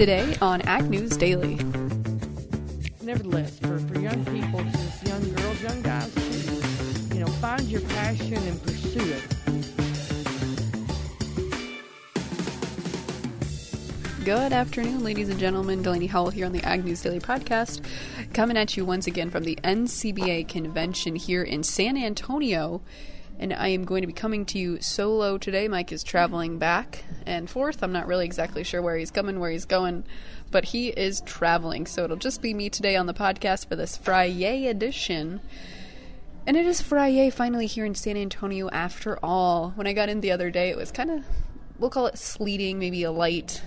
Today on Ag News Daily. Nevertheless, for young people, just young girls, young guys, you know, find your passion and pursue it. Good afternoon, ladies and gentlemen. Delaney Howell here on the Ag News Daily podcast, coming at you once again from the NCBA convention here in San Antonio. And I am going to be coming to you solo today. Mike is traveling back and forth. I'm not really exactly sure where he's coming, where he's going, but he is traveling. So it'll just be me today on the podcast for this Friday edition. And it is Friday finally here in San Antonio after all. When I got in the other day, it was kind of, we'll call it sleeting, maybe a light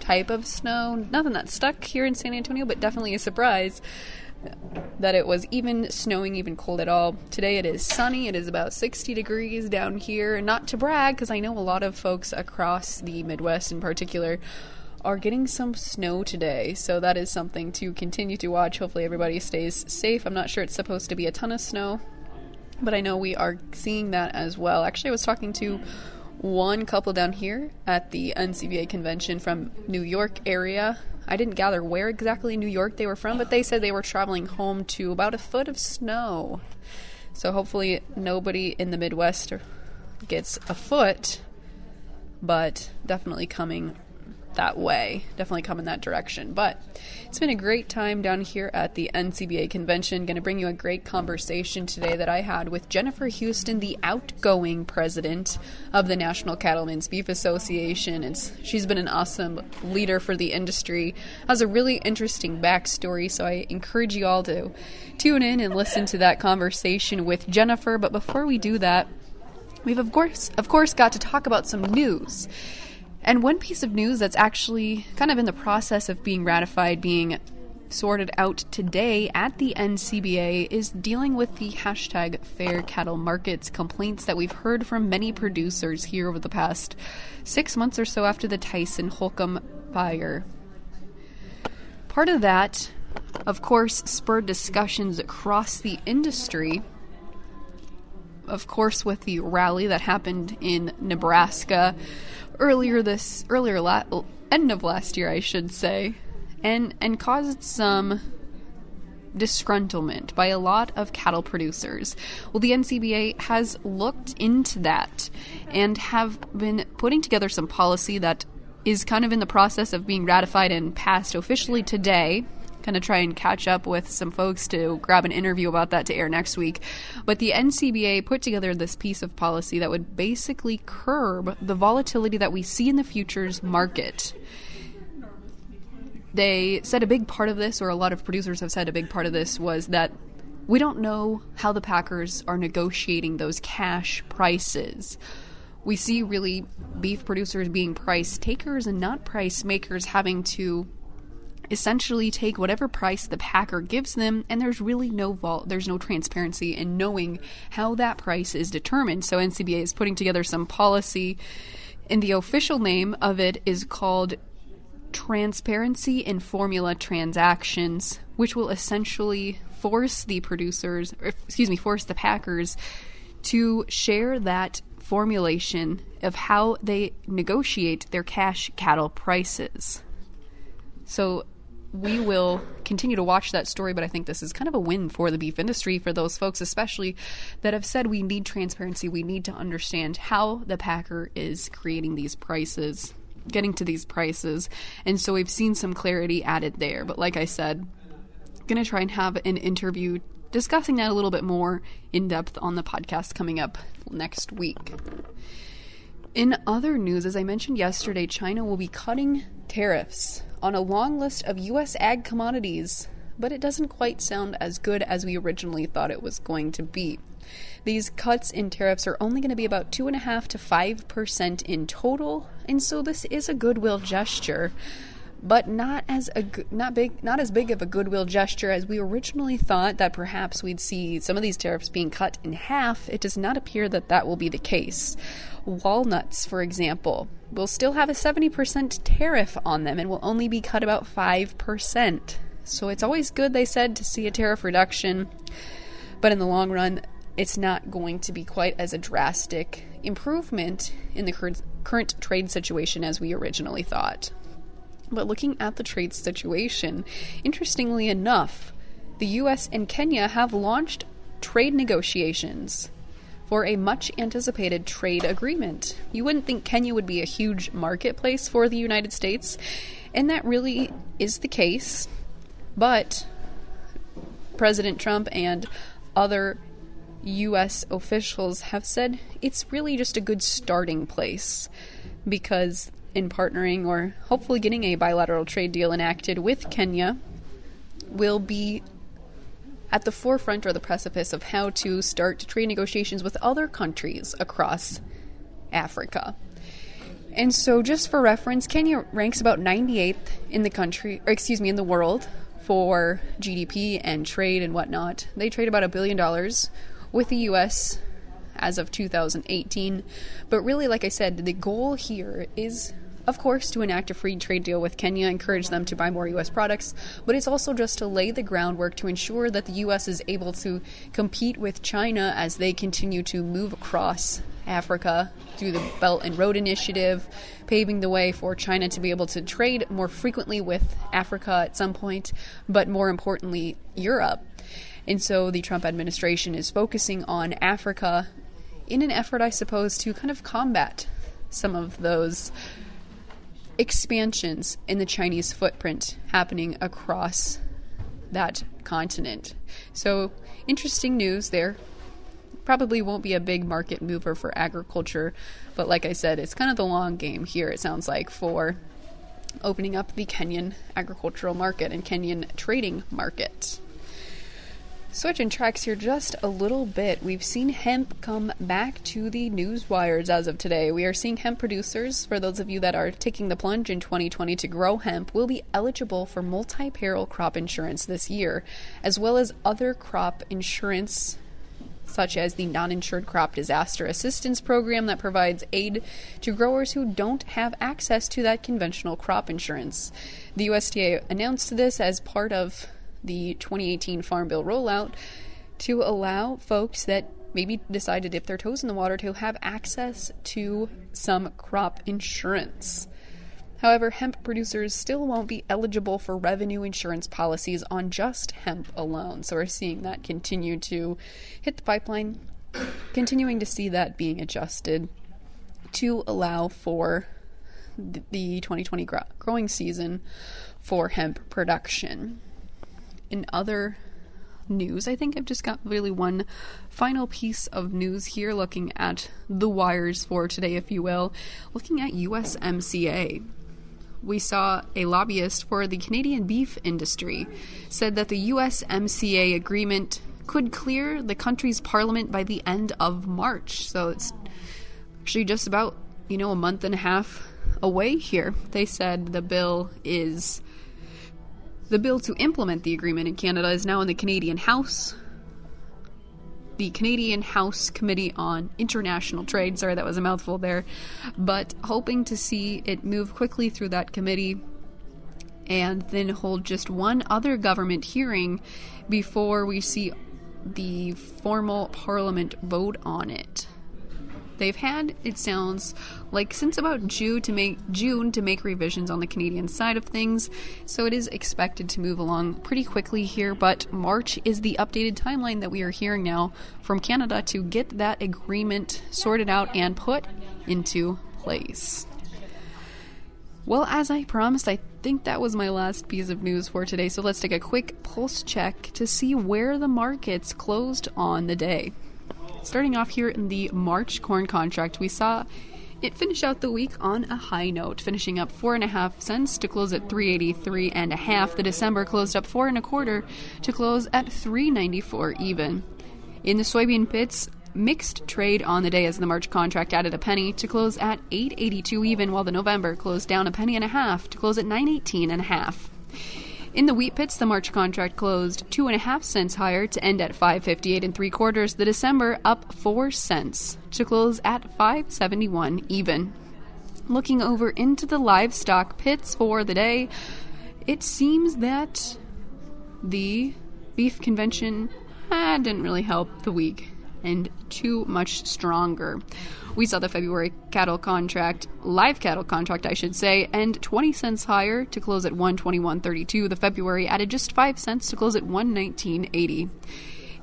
type of snow. Nothing that stuck here in San Antonio, but definitely a surprise that it was even snowing, even cold at all. Today it is sunny. It is about 60 degrees down here. Not to brag, because I know a lot of folks across the Midwest in particular are getting some snow today, so that is something to continue to watch. Hopefully everybody stays safe. I'm not sure it's supposed to be a ton of snow, but I know we are seeing that as well. Actually, I was talking to one couple down here at the NCBA convention from New York area. I didn't gather where exactly in New York they were from, but they said they were traveling home to about a foot of snow. So hopefully nobody in the Midwest gets a foot, but definitely coming that way, definitely coming that direction. But it's been a great time down here at the NCBA convention. Going to bring you a great conversation today that I had with Jennifer Houston, the outgoing president of the National Cattlemen's Beef Association. And she's been an awesome leader for the industry, has a really interesting backstory. So I encourage you all to tune in and listen to that conversation with Jennifer. But before we do that, we've of course got to talk about some news. And one piece of news that's actually kind of in the process of being ratified, being sorted out today at the NCBA, is dealing with the hashtag Fair Cattle Markets complaints that we've heard from many producers here over the past 6 months or so after the Tyson Holcomb fire. Part of that, of course, spurred discussions across the industry, of course, with the rally that happened in Nebraska end of last year, I should say, and caused some disgruntlement by a lot of cattle producers. Well, the NCBA has looked into that and have been putting together some policy that is kind of in the process of being ratified and passed officially today. Kind of try and catch up with some folks to grab an interview about that to air next week. But the NCBA put together this piece of policy that would basically curb the volatility that we see in the futures market. They said a big part of this, or a lot of producers have said a big part of this, was that we don't know how the packers are negotiating those cash prices. We see really beef producers being price takers and not price makers, having to essentially take whatever price the packer gives them, and there's really there's no transparency in knowing how that price is determined. So NCBA is putting together some policy, and the official name of it is called Transparency in Formula Transactions, which will essentially force the packers to share that formulation of how they negotiate their cash cattle prices. So we will continue to watch that story, but I think this is kind of a win for the beef industry, for those folks especially that have said we need transparency, we need to understand how the packer is creating these prices, getting to these prices. And so we've seen some clarity added there. But like I said, going to try and have an interview discussing that a little bit more in depth on the podcast coming up next week. In other news, as I mentioned yesterday, China will be cutting tariffs on a long list of U.S. ag commodities, but it doesn't quite sound as good as we originally thought it was going to be. These cuts in tariffs are only going to be about 2.5 to 5% in total, and so this is a goodwill gesture, but not as big of a goodwill gesture as we originally thought, that perhaps we'd see some of these tariffs being cut in half. It does not appear that will be the case. Walnuts, for example, will still have a 70% tariff on them and will only be cut about 5%. So it's always good, they said, to see a tariff reduction, but in the long run, it's not going to be quite as a drastic improvement in the current trade situation as we originally thought. But looking at the trade situation, interestingly enough, the U.S. and Kenya have launched trade negotiations for a much-anticipated trade agreement. You wouldn't think Kenya would be a huge marketplace for the United States, and that really is the case. But President Trump and other U.S. officials have said it's really just a good starting place, because in partnering or hopefully getting a bilateral trade deal enacted with Kenya will be at the forefront or the precipice of how to start trade negotiations with other countries across Africa. And so just for reference, Kenya ranks about 98th in the world for GDP and trade and whatnot. They trade about $1 billion with the U.S. as of 2018. But really, like I said, the goal here is, of course, to enact a free trade deal with Kenya, encourage them to buy more U.S. products, but it's also just to lay the groundwork to ensure that the U.S. is able to compete with China as they continue to move across Africa through the Belt and Road Initiative, paving the way for China to be able to trade more frequently with Africa at some point, but more importantly, Europe. And so the Trump administration is focusing on Africa in an effort, I suppose, to kind of combat some of those expansions in the Chinese footprint happening across that continent. So, interesting news there. Probably won't be a big market mover for agriculture, but like I said, it's kind of the long game here, it sounds like, for opening up the Kenyan agricultural market and Kenyan trading market. Switching tracks here just a little bit, we've seen hemp come back to the news wires as of today. We are seeing hemp producers, for those of you that are taking the plunge in 2020 to grow hemp, will be eligible for multi-peril crop insurance this year, as well as other crop insurance such as the Non-Insured Crop Disaster Assistance Program that provides aid to growers who don't have access to that conventional crop insurance. The USDA announced this as part of the 2018 Farm Bill rollout to allow folks that maybe decide to dip their toes in the water to have access to some crop insurance. However, hemp producers still won't be eligible for revenue insurance policies on just hemp alone. So we're seeing that continue to hit the pipeline, continuing to see that being adjusted to allow for the 2020 growing season for hemp production. In other news, I think I've just got really one final piece of news here, looking at the wires for today, if you will, looking at USMCA. We saw a lobbyist for the Canadian beef industry said that the USMCA agreement could clear the country's parliament by the end of March. So it's actually just about, a month and a half away here. They said the bill to implement the agreement in Canada is now in the Canadian House. The Canadian House Committee on International Trade. Sorry, that was a mouthful there. But hoping to see it move quickly through that committee and then hold just one other government hearing before we see the formal parliament vote on it. They've had, it sounds like, since about June to make revisions on the Canadian side of things, so it is expected to move along pretty quickly here, but March is the updated timeline that we are hearing now from Canada to get that agreement sorted out and put into place. Well, as I promised, I think that was my last piece of news for today, so let's take a quick pulse check to see where the markets closed on the day. Starting off here in the March corn contract, we saw it finish out the week on a high note, finishing up 4.5 cents to close at $3.83 and a half. The December closed up 4.25 to close at $3.94 even. In the soybean pits, mixed trade on the day as the March contract added a penny to close at $8.82 even, while the November closed down a penny and a half to close at $9.18 and a half. In the wheat pits, the March contract closed 2.5 cents higher to end at $5.58 and 3/4. The December up 4 cents to close at $5.71 even. Looking over into the livestock pits for the day, it seems that the beef convention didn't really help the week and too much stronger. We saw the February cattle contract, live cattle contract, I should say, end 20 cents higher to close at 121.32. The February added just 5 cents to close at 119.80.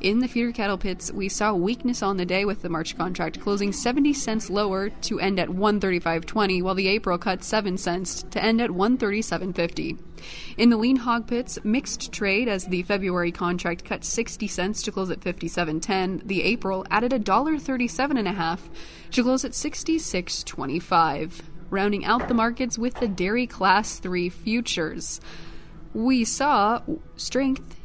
In the feeder cattle pits, we saw weakness on the day with the March contract closing 70 cents lower to end at 135.20, while the April cut 7 cents to end at 137.50. In the lean hog pits, mixed trade as the February contract cut 60 cents to close at 57.10. The April added $1.37.5 to close at 66.25. Rounding out the markets with the dairy class 3 futures, we saw strength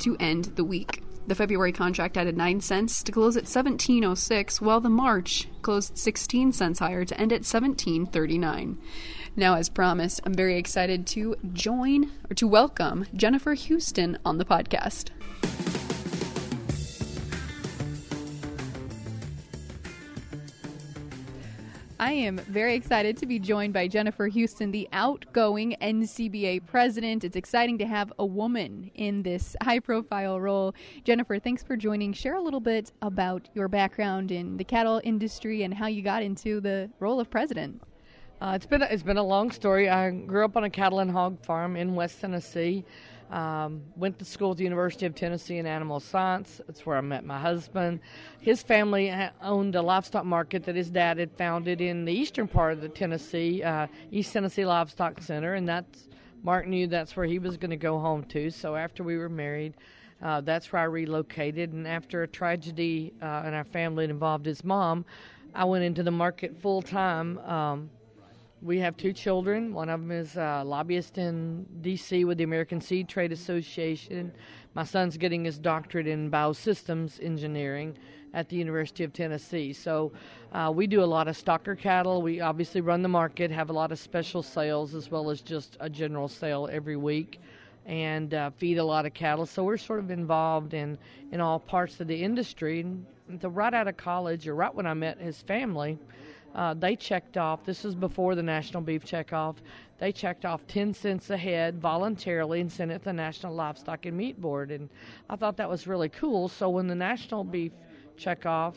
to end the week. The February contract added 9 cents to close at 17.06, while the March closed 16 cents higher to end at 17.39. Now, as promised, I'm very excited to welcome Jennifer Houston on the podcast. I am very excited to be joined by Jennifer Houston, the outgoing NCBA president. It's exciting to have a woman in this high-profile role. Jennifer, thanks for joining. Share a little bit about your background in the cattle industry and how you got into the role of president. It's been a long story. I grew up on a cattle and hog farm in West Tennessee. Went to school at the University of Tennessee in animal science. That's where I met my husband. His family owned a livestock market that his dad had founded in the eastern part of the Tennessee, East Tennessee Livestock Center, and that's Mark knew that's where he was going to go home to. So after we were married, that's where I relocated. And after a tragedy in our family that involved his mom, I went into the market full time. We have 2 children. One of them is a lobbyist in D.C. with the American Seed Trade Association. My son's getting his doctorate in biosystems engineering at the University of Tennessee. So we do a lot of stocker cattle. We obviously run the market, have a lot of special sales as well as just a general sale every week, and feed a lot of cattle. So we're sort of involved in all parts of the industry. And right out of college, or right when I met his family, they checked off, this was before the National Beef Checkoff, they checked off 10 cents a head voluntarily and sent it to the National Livestock and Meat Board. And I thought that was really cool. So when the National Beef Checkoff,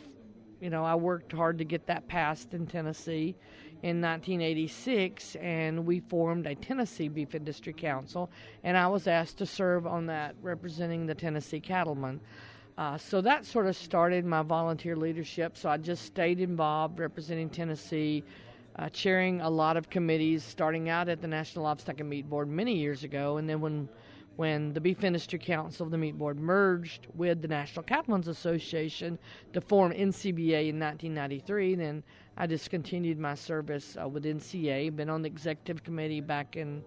I worked hard to get that passed in Tennessee in 1986, and we formed a Tennessee Beef Industry Council, and I was asked to serve on that representing the Tennessee cattlemen. So that sort of started my volunteer leadership. So I just stayed involved representing Tennessee, chairing a lot of committees, starting out at the National Livestock and Meat Board many years ago. And then when the Beef Industry Council of the Meat Board merged with the National Cattlemen's Association to form NCBA in 1993, then I just continued my service with NCA, been on the executive committee back in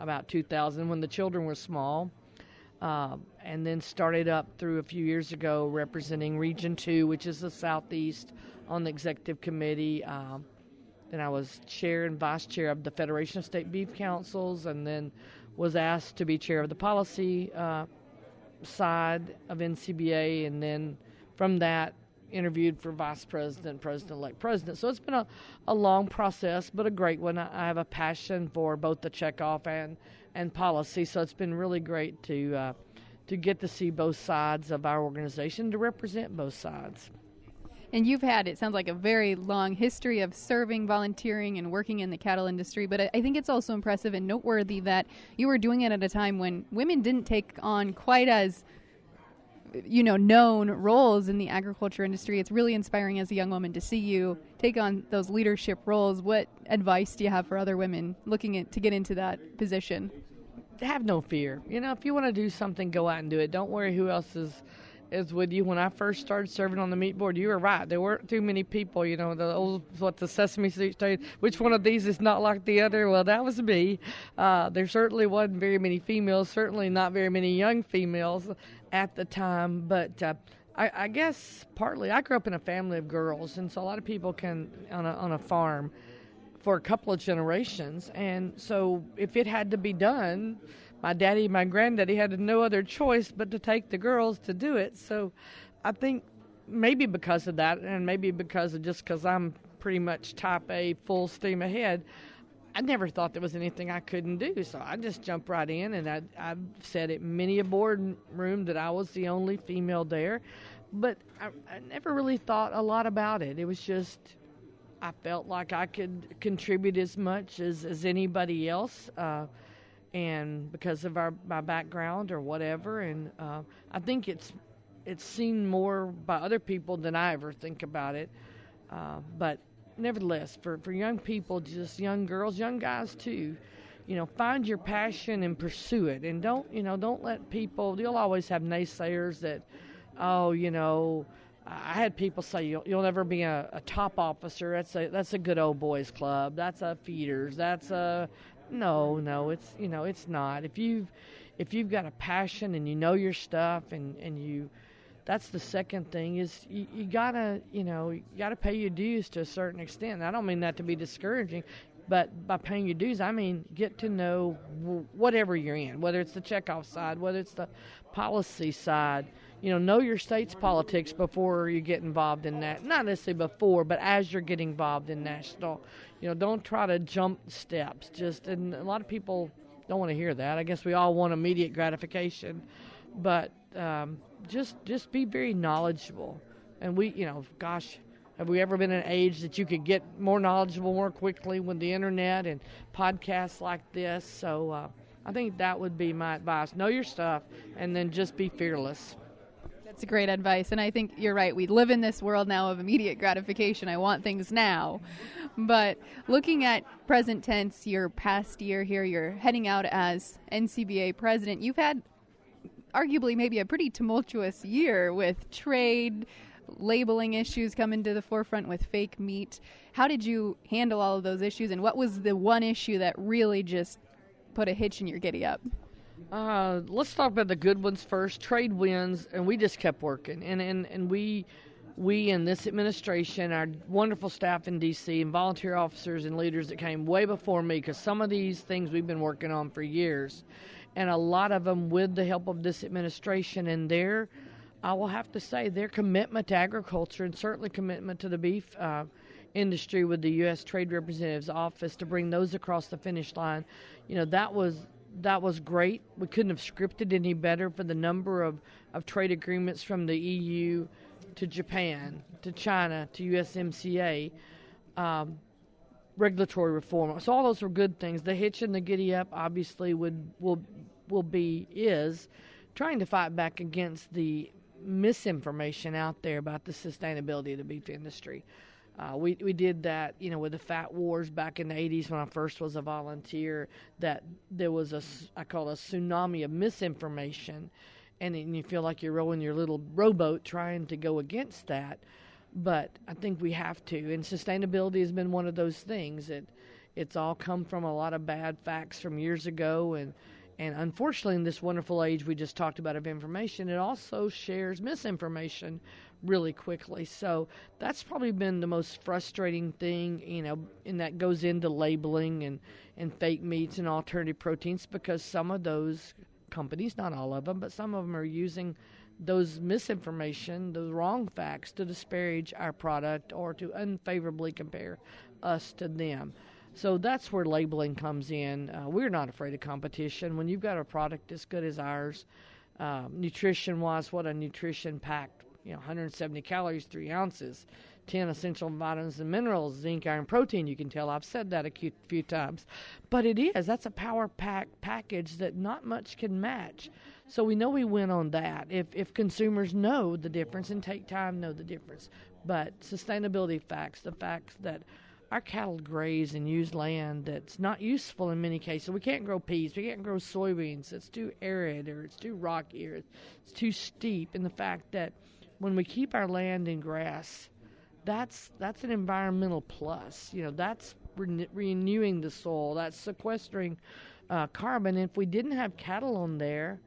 about 2000 when the children were small. And then started up through a few years ago representing Region 2, which is the Southeast, on the executive committee. Then I was chair and vice chair of the Federation of State Beef Councils, and then was asked to be chair of the policy side of NCBA, and then from that interviewed for vice president, president-elect president. So it's been a long process, but a great one. I have a passion for both the checkoff and policy, so it's been really great to get to see both sides of our organization, to represent both sides. And you've had, it sounds like, a very long history of serving, volunteering, and working in the cattle industry, but I think it's also impressive and noteworthy that you were doing it at a time when women didn't take on quite as known roles in the agriculture industry. It's really inspiring as a young woman to see you take on those leadership roles. What advice do you have for other women looking to get into that position? Have no fear. If you want to do something, go out and do it. Don't worry who else is with you. When I first started serving on the meat board, you were right. There weren't too many people, the Sesame Street story, which one of these is not like the other? Well, that was me. There certainly wasn't very many females, certainly not very many young females at the time. But I guess partly I grew up in a family of girls, and so a lot of people can on a farm for a couple of generations. And so if it had to be done, my daddy and my granddaddy had no other choice but to take the girls to do it. So I think maybe because of that, and maybe because I'm pretty much type A, full steam ahead, I never thought there was anything I couldn't do. So I just jumped right in, and I've said at many a boardroom that I was the only female there. But I never really thought a lot about it. It was just I felt like I could contribute as much as anybody else, and because of my background or whatever. And I think it's seen more by other people than I ever think about it. But nevertheless, for young people, just young girls, young guys too, find your passion and pursue it. And don't let people, you'll always have naysayers that, I had people say, you'll never be a top officer. That's a good old boys club. That's a feeders. No, it's not. If you've got a passion and your stuff and that's the second thing is you gotta pay your dues to a certain extent. I don't mean that to be discouraging, but by paying your dues, I mean get to know whatever you're in, whether it's the checkoff side, whether it's the policy side. Know your state's politics before you get involved in that. Not necessarily before, but as you're getting involved in national. Don't try to jump steps. And a lot of people don't want to hear that. I guess we all want immediate gratification, but just be very knowledgeable. And we, gosh, have we ever been in an age that you could get more knowledgeable more quickly with the internet and podcasts like this? So I think that would be my advice. Know your stuff, and then just be fearless. That's great advice, and I think you're right. We live in this world now of immediate gratification. I want things now. But looking at present tense, your past year here, you're heading out as NCBA president. You've had arguably maybe a pretty tumultuous year with trade, labeling issues coming to the forefront with fake meat. How did you handle all of those issues, and what was the one issue that really just put a hitch in your giddy up? Let's talk about the good ones first. Trade wins, and we just kept working. And we in this administration, our wonderful staff in D.C. and volunteer officers and leaders that came way before me, because some of these things we've been working on for years, and a lot of them with the help of this administration and their, I will have to say, their commitment to agriculture and certainly commitment to the beef industry with the U.S. Trade Representative's office to bring those across the finish line. That was great. We couldn't have scripted any better for the number of trade agreements from the EU to Japan to China to USMCA, regulatory reform. So all those were good things. The hitch and the giddy up obviously will be trying to fight back against the misinformation out there about the sustainability of the beef industry. We did that, with the fat wars back in the 80s when I first was a volunteer, that there was I call it a tsunami of misinformation, and you feel like you're rowing your little rowboat trying to go against that. But I think we have to, and sustainability has been one of those things. It's all come from a lot of bad facts from years ago, and unfortunately in this wonderful age we just talked about of information, it also shares misinformation really quickly. So that's probably been the most frustrating thing, and that goes into labeling and fake meats and alternative proteins, because some of those companies, not all of them, but some of them are using those misinformation, those wrong facts to disparage our product or to unfavorably compare us to them. So that's where labeling comes in. We're not afraid of competition. When you've got a product as good as ours, nutrition-wise, what a nutrition packed 170 calories, 3 ounces, 10 essential vitamins and minerals, zinc, iron, protein. You can tell I've said that a few times. But that's a power-packed package that not much can match. So we know we win on that if consumers know the difference and take time to know the difference. But sustainability facts, the facts that our cattle graze and use land that's not useful in many cases. We can't grow peas. We can't grow soybeans. It's too arid or it's too rocky or it's too steep. And the fact that when we keep our land in grass, that's an environmental plus. That's renewing the soil. That's sequestering carbon. And if we didn't have cattle on there,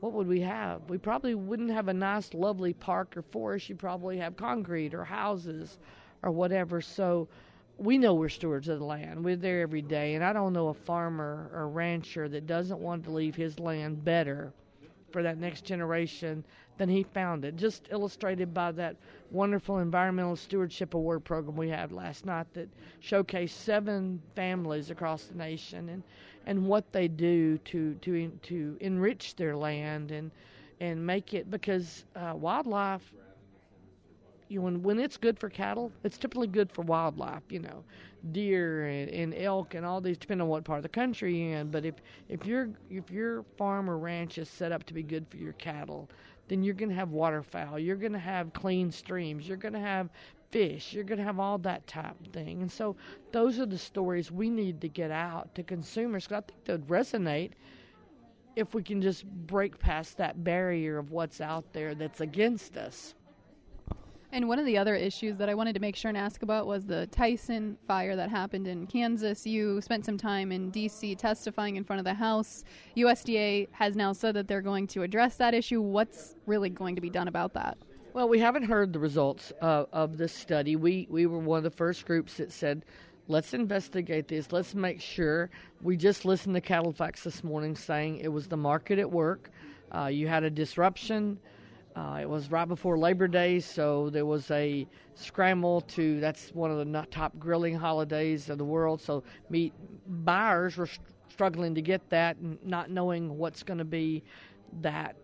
what would we have? We probably wouldn't have a nice, lovely park or forest. You'd probably have concrete or houses or whatever. So we know we're stewards of the land. We're there every day. And I don't know a farmer or rancher that doesn't want to leave his land better for that next generation than he found it, just illustrated by that wonderful environmental stewardship award program we had last night that showcased 7 families across the nation and what they do to enrich their land and make it, because wildlife you know, when it's good for cattle, it's typically good for wildlife, you know, deer and elk and all these, depending on what part of the country you're in. But if your farm or ranch is set up to be good for your cattle, then you're going to have waterfowl, you're going to have clean streams, you're going to have fish, you're going to have all that type of thing. And so those are the stories we need to get out to consumers, because I think they'd resonate if we can just break past that barrier of what's out there that's against us. And one of the other issues that I wanted to make sure and ask about was the Tyson fire that happened in Kansas. You spent some time in D.C. testifying in front of the House. USDA has now said that they're going to address that issue. What's really going to be done about that? Well, we haven't heard the results of this study. We were one of the first groups that said, let's investigate this. Let's make sure. We just listened to CattleFax this morning saying it was the market at work. You had a disruption. It was right before Labor Day, so there was a scramble to, that's one of the top grilling holidays of the world, so meat buyers were struggling to get that and not knowing what's going to be that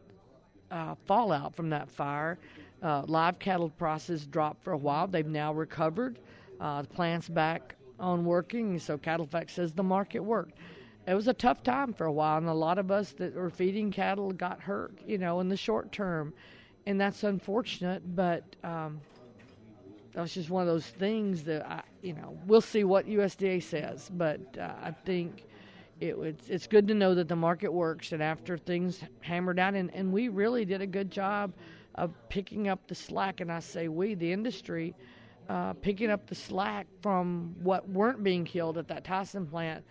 fallout from that fire. Live cattle prices dropped for a while. They've now recovered. The plant's back on working, so CattleFax says the market worked. It was a tough time for a while, and a lot of us that were feeding cattle got hurt, you know, in the short term. And that's unfortunate, but that was just one of those things that, we'll see what USDA says. But I think it's good to know that the market works, and after things hammer down, and we really did a good job of picking up the slack, and I say we, the industry, picking up the slack from what weren't being killed at that Tyson plant,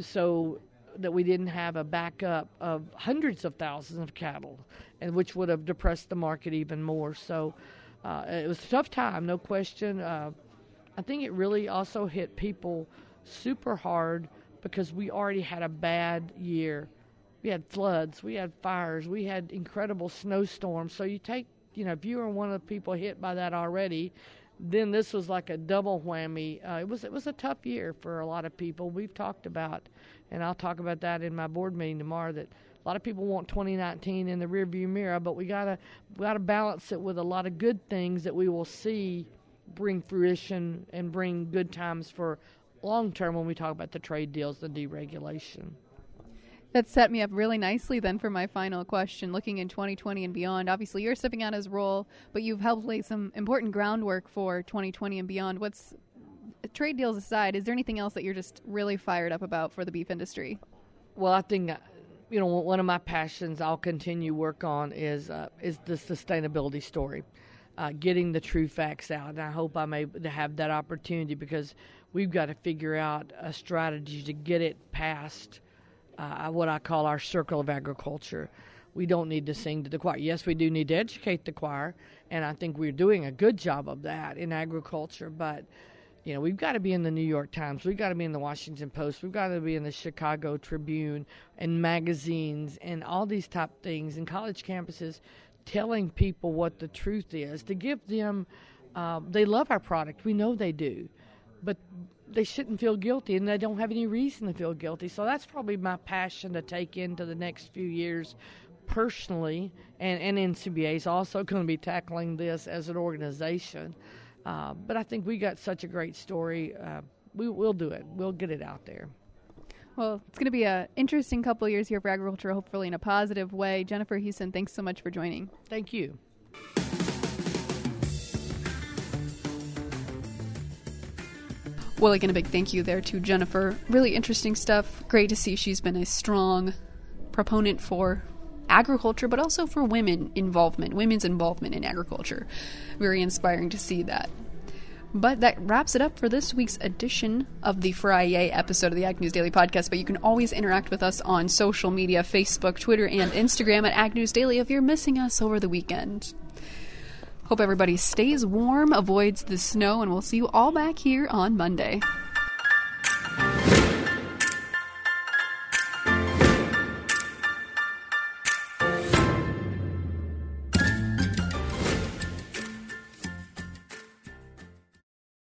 so that we didn't have a backup of hundreds of thousands of cattle, and which would have depressed the market even more. So it was a tough time, no question. I think it really also hit people super hard because we already had a bad year. We had floods, we had fires, we had incredible snowstorms. So you take, if you were one of the people hit by that already, then this was like a double whammy. It was a tough year for a lot of people. We've talked about, and I'll talk about that in my board meeting tomorrow, that a lot of people want 2019 in the rearview mirror, but we gotta balance it with a lot of good things that we will see bring fruition and bring good times for long term when we talk about the trade deals, the deregulation. That set me up really nicely then for my final question, looking in 2020 and beyond. Obviously, you're stepping out as role, but you've helped lay some important groundwork for 2020 and beyond. What's, trade deals aside, is there anything else that you're just really fired up about for the beef industry? Well, I think, one of my passions I'll continue work on is the sustainability story, getting the true facts out. And I hope I'm able to have that opportunity, because we've got to figure out a strategy to get it past what I call our circle of agriculture. We don't need to sing to the choir. Yes, we do need to educate the choir, and I think we're doing a good job of that in agriculture, but we've got to be in the New York Times, we've got to be in the Washington Post, we've got to be in the Chicago Tribune and magazines and all these type things, and college campuses, telling people what the truth is, to give them, they love our product, we know they do, but they shouldn't feel guilty, and they don't have any reason to feel guilty. So that's probably my passion to take into the next few years personally, and NCBA is also going to be tackling this as an organization. But I think we got such a great story. We'll do it. We'll get it out there. Well, it's going to be an interesting couple of years here for agriculture, hopefully in a positive way. Jennifer Houston, thanks so much for joining. Thank you. Well, again, a big thank you there to Jennifer. Really interesting stuff. Great to see she's been a strong proponent for agriculture, but also for women's involvement in agriculture. Very inspiring to see that. But that wraps it up for this week's edition of the Friday episode of the Ag News Daily podcast. But you can always interact with us on social media, Facebook, Twitter, and Instagram at Ag News Daily if you're missing us over the weekend. Hope everybody stays warm, avoids the snow, and we'll see you all back here on Monday.